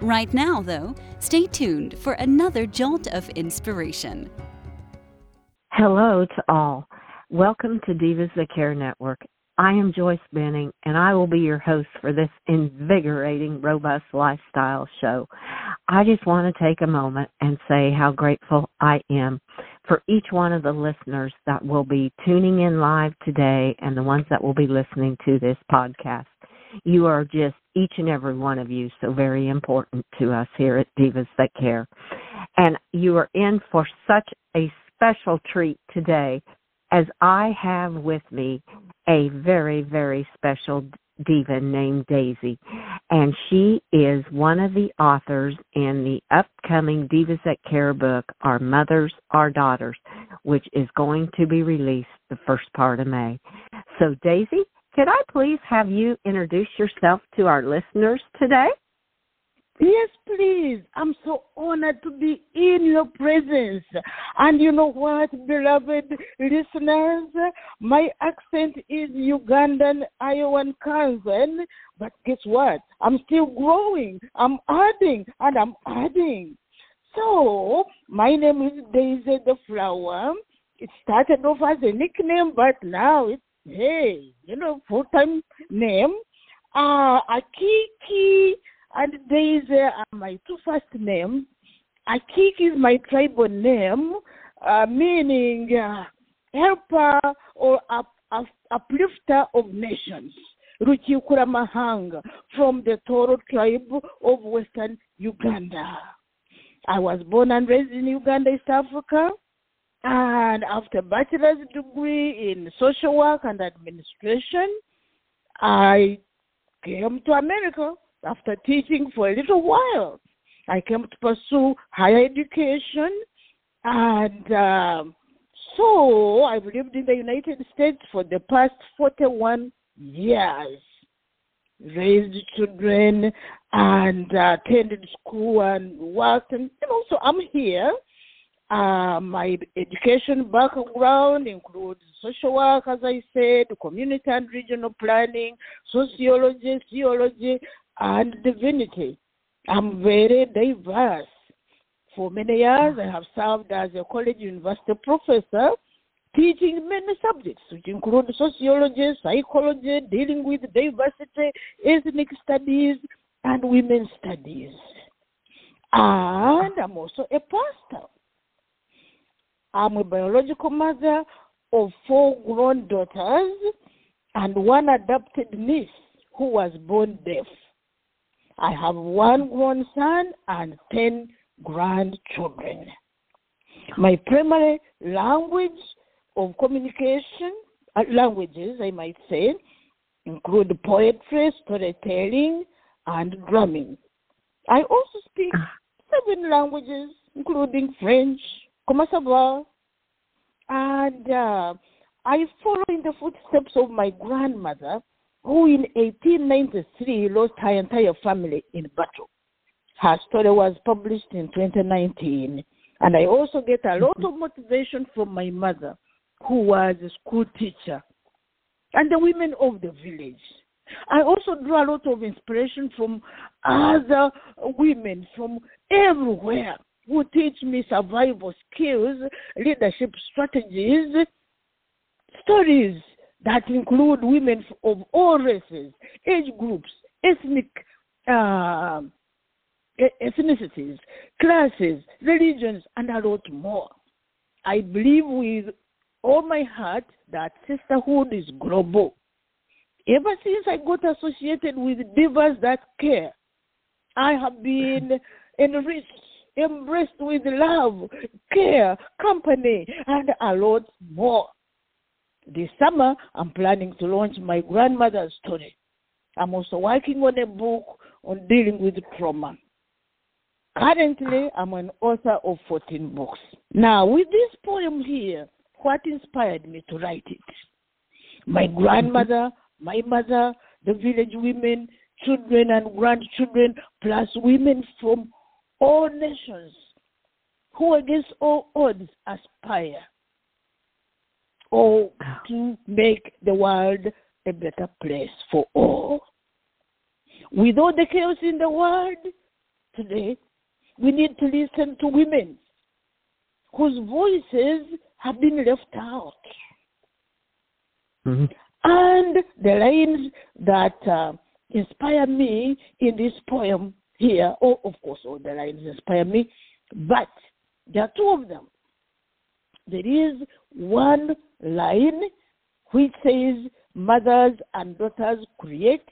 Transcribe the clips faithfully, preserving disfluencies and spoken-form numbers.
Right now, though, stay tuned for another jolt of inspiration. Hello to all. Welcome to Divas That Care Network. I am Joyce Benning, and I will be your host for this invigorating, robust lifestyle show. I just want to take a moment and say how grateful I am for each one of the listeners that will be tuning in live today and the ones that will be listening to this podcast. You are just, each and every one of you, so very important to us here at Divas That Care. And you are in for such a special treat today, as I have with me a very, very special diva named Daisy. And she is one of the authors in the upcoming Divas That Care book, Our Mothers, Our Daughters, which is going to be released the first part of May. So, Daisy, could I please have you introduce yourself to our listeners today? Yes, please. I'm so honored to be in your presence. And you know what, beloved listeners? My accent is Ugandan, Iowan, Kansan. But guess what? I'm still growing. I'm adding, and I'm adding. So, my name is Daisy the Flower. It started off as a nickname, but now it's Hey, you know, full-time name. Uh, Akiiki and Daisy are my two first names. Akiiki is my tribal name, uh, meaning uh, helper or uplifter of nations. Ruchi Ukurama Hang from the Toro tribe of Western Uganda. I was born and raised in Uganda, East Africa. And after a bachelor's degree in social work and administration, I came to America after teaching for a little while. I came to pursue higher education, and uh, so I've lived in the United States for the past forty-one years, raised children and uh, attended school and worked, and you know, so I'm here. Uh, my education background includes social work, as I said, community and regional planning, sociology, theology, and divinity. I'm very diverse. For many years, I have served as a college university professor, teaching many subjects, which include sociology, psychology, dealing with diversity, ethnic studies, and women's studies. And I'm also a pastor. I'm a biological mother of four grown daughters and one adopted niece who was born deaf. I have one grown son and ten grandchildren. My primary language of communication, uh, languages, I might say, include poetry, storytelling, and drumming. I also speak seven languages, including French, and uh, I follow in the footsteps of my grandmother, who in eighteen ninety-three lost her entire family in battle. Her story was published in twenty nineteen, and I also get a lot of motivation from my mother, who was a school teacher, and the women of the village. I also draw a lot of inspiration from other women from everywhere, who teach me survival skills, leadership strategies, stories that include women of all races, age groups, ethnic uh, ethnicities, classes, religions, and a lot more. I believe with all my heart that sisterhood is global. Ever since I got associated with Divas That Care, I have been enriched, embraced with love, care, company, and a lot more. This summer, I'm planning to launch my grandmother's story. I'm also working on a book on dealing with trauma. Currently, I'm an author of fourteen books. Now, with this poem here, what inspired me to write it? My grandmother, my mother, the village women, children and grandchildren, plus women from all nations who against all odds aspire or to make the world a better place for all. With all the chaos in the world today, we need to listen to women whose voices have been left out. Mm-hmm. And the lines that uh, inspire me in this poem here, oh, of course all the lines inspire me, but there are two of them. There is one line which says, mothers and daughters create,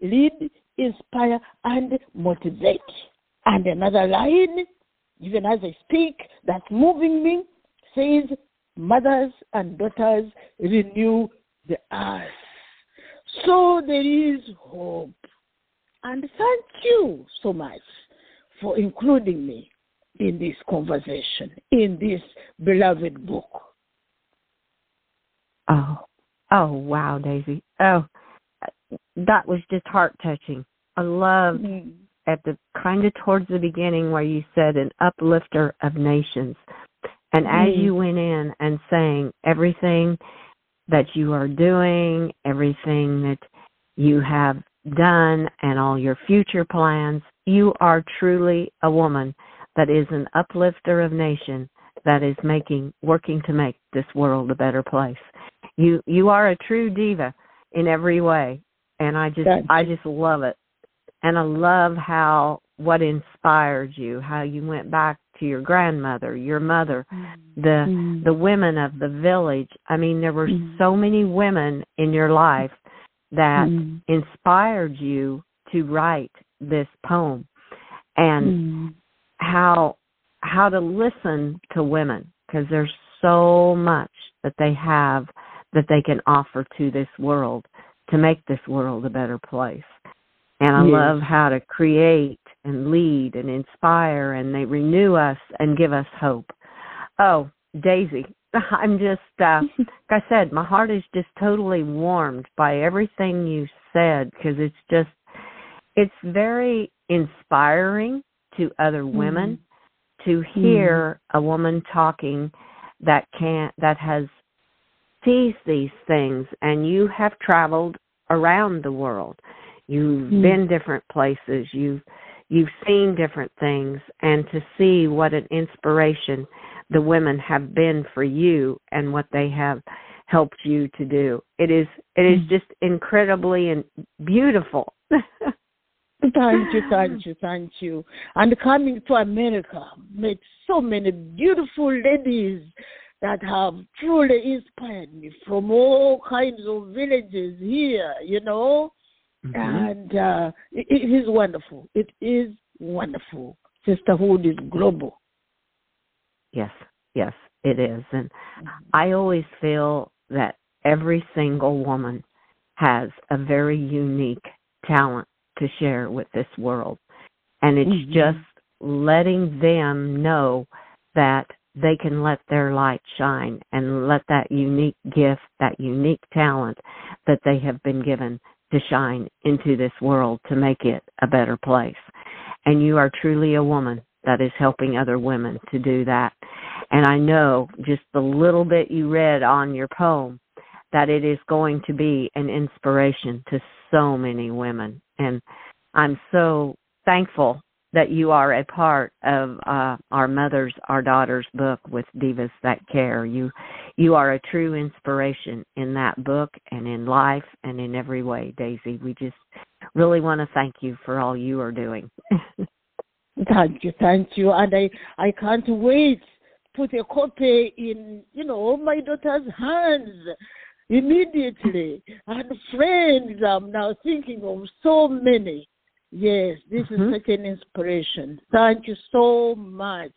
lead, inspire, and motivate. And another line, even as I speak, that's moving me, says, mothers and daughters renew the earth. So there is hope. And thank you so much for including me in this conversation, in this beloved book. Oh, oh, wow, Daisy. Oh, that was just heart-touching. I love mm-hmm. at the kind of towards the beginning where you said an uplifter of nations. And mm-hmm. as you went in and sang everything that you are doing, everything that you have done, and all your future plans, you are truly a woman that is an uplifter of nation, that is making, working to make this world a better place. You you are a true diva in every way, and I just Thanks. I just love it, and I love how what inspired you, how you went back to your grandmother, your mother, mm-hmm. the mm-hmm. the women of the village. I mean, there were mm-hmm. so many women in your life that mm-hmm. inspired you to write this poem, and. Mm-hmm. how how to listen to women, because there's so much that they have that they can offer to this world to make this world a better place. And I yes. love how to create and lead and inspire, and they renew us and give us hope. Oh, Daisy, I'm just, uh, like I said, my heart is just totally warmed by everything you said, because it's just, it's very inspiring to other women, mm. to hear mm. a woman talking that can't, that has sees these things, and you have traveled around the world. You've mm. been different places. You've you've seen different things, and to see what an inspiration the women have been for you and what they have helped you to do. It is it mm. is just incredibly and beautiful. Thank you, thank you, thank you. And coming to America, met so many beautiful ladies that have truly inspired me from all kinds of villages here, you know. Mm-hmm. And uh, it, it is wonderful. It is wonderful. Sisterhood is global. Yes, yes, it is. And mm-hmm. I always feel that every single woman has a very unique talent to share with this world, and it's mm-hmm. just letting them know that they can let their light shine and let that unique gift, that unique talent that they have been given to shine into this world to make it a better place. And you are truly a woman that is helping other women to do that. And I know just the little bit you read on your poem that it is going to be an inspiration to so many women. And I'm so thankful that you are a part of uh, Our Mothers, Our Daughters book with Divas That Care. You you are a true inspiration in that book and in life and in every way, Daisy. We just really want to thank you for all you are doing. Thank you, thank you. And I, I can't wait to put a copy in, you know, my daughter's hands. Immediately, and friends, I'm now thinking of so many. Yes, this mm-hmm. is such an inspiration. Thank you so much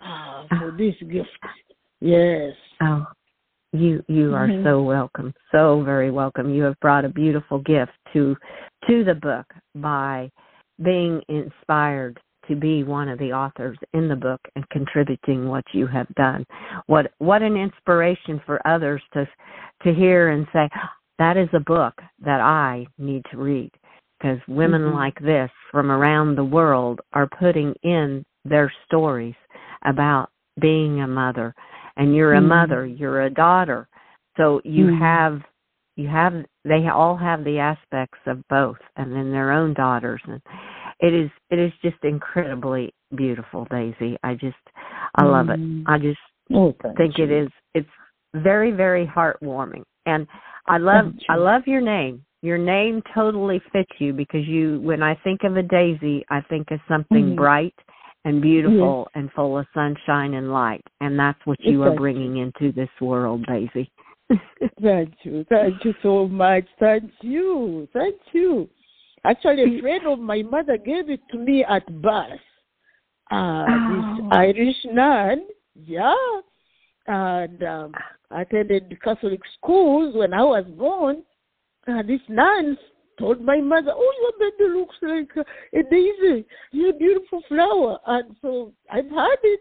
uh, for this gift. Yes. Oh, you you are mm-hmm. so welcome, so very welcome. You have brought a beautiful gift to to the book by being inspired to be one of the authors in the book and contributing what you have done. What what an inspiration for others to to hear and say, that is a book that I need to read, because women mm-hmm. like this from around the world are putting in their stories about being a mother. And you're mm-hmm. a mother, you're a daughter. So you mm-hmm. have, you have, they all have the aspects of both, and then their own daughters. And it is, it is just incredibly beautiful, Daisy. I just, I mm-hmm. love it. I just oh, think you. it is, it's very, very heartwarming. And I love, I love your name. Your name totally fits you, because you, when I think of a daisy, I think of something mm-hmm. bright and beautiful yes. and full of sunshine and light. And that's what you exactly. are bringing into this world, Daisy. Thank you. Thank you so much. Thank you. Thank you. Actually, a friend of my mother gave it to me at birth. Uh, oh. This Irish nun, yeah. And um, I attended Catholic schools when I was born. Uh, this nun told my mother, oh, your baby looks like a daisy. You're a beautiful flower. And so I've had it,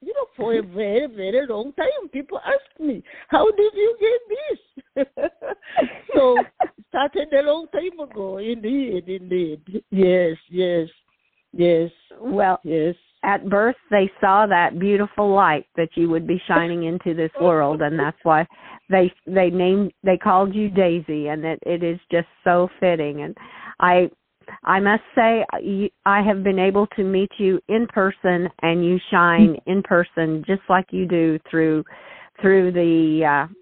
you know, for a very, very long time. People ask me, how did you get this? So started a long time ago. Indeed, indeed. Yes, yes, yes. Well, yes. At birth, they saw that beautiful light that you would be shining into this world, and that's why they they named they called you Daisy, and it, it is just so fitting. And I I must say, I have been able to meet you in person, and you shine in person just like you do through through the uh,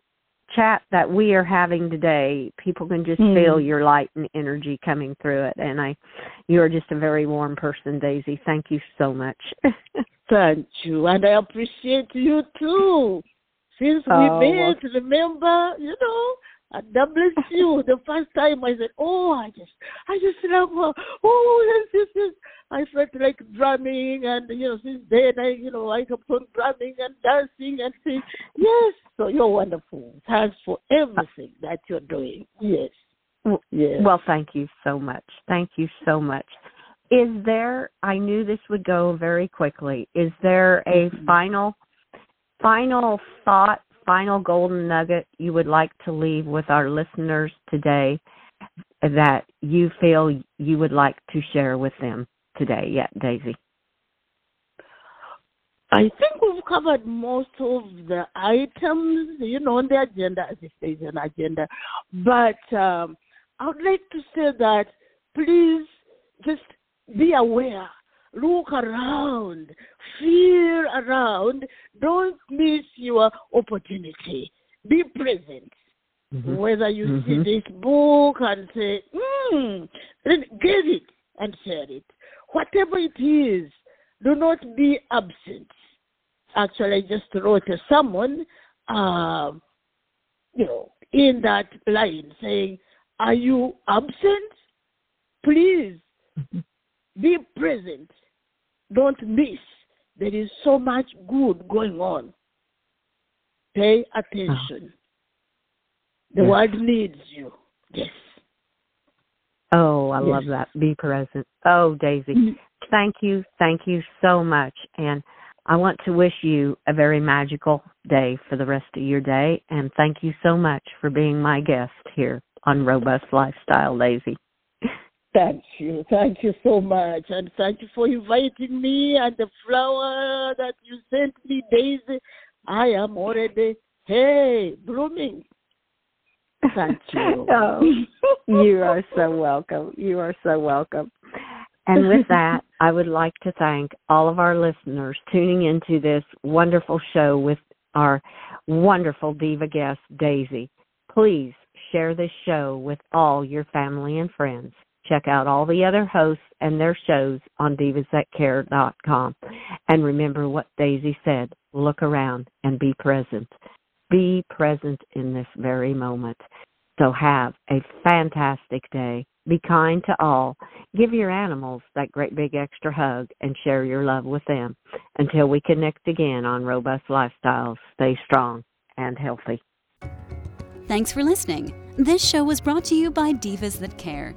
chat that we are having today. People can just mm. feel your light and energy coming through it, and I, you are just a very warm person, Daisy. Thank you so much. Thank you, and I appreciate you too. Since we oh, met, well. remember, you know, at W S U, the first time I said, oh, I just, I just love her. Oh, yes, yes, yes. I felt like drumming, and, you know, since then, I, you know, I kept on drumming and dancing and saying, yes, so you're wonderful. Thanks for everything that you're doing. Yes. yes. Well, thank you so much. Thank you so much. Is there, I knew this would go very quickly, is there a mm-hmm. final, final thought, final golden nugget you would like to leave with our listeners today that you feel you would like to share with them today? Yeah, Daisy. I think we've covered most of the items, you know, on the agenda, as if there's an agenda. But um, I would like to say that please just be aware. Look around, feel around. Don't miss your opportunity. Be present. Mm-hmm. Whether you mm-hmm. see this book and say, hmm, then get it and share it. Whatever it is, do not be absent. Actually, I just wrote to someone, uh, you know, in that line saying, are you absent? Please mm-hmm. be present. Don't miss. There is so much good going on. Pay attention. Oh. The yes. world needs you. Yes. Oh, I yes. love that. Be present. Oh, Daisy, mm-hmm. thank you. Thank you so much. And I want to wish you a very magical day for the rest of your day. And thank you so much for being my guest here on Robust Lifestyle, Daisy. Thank you. Thank you so much. And thank you for inviting me, and the flower that you sent me, Daisy. I am already, hey, blooming. Thank you. Oh, you are so welcome. You are so welcome. And with that, I would like to thank all of our listeners tuning into this wonderful show with our wonderful diva guest, Daisy. Please share this show with all your family and friends. Check out all the other hosts and their shows on divas that care dot com. And remember what Daisy said, look around and be present. Be present in this very moment. So have a fantastic day. Be kind to all. Give your animals that great big extra hug and share your love with them. Until we connect again on Robust Lifestyles, stay strong and healthy. Thanks for listening. This show was brought to you by Divas That Care.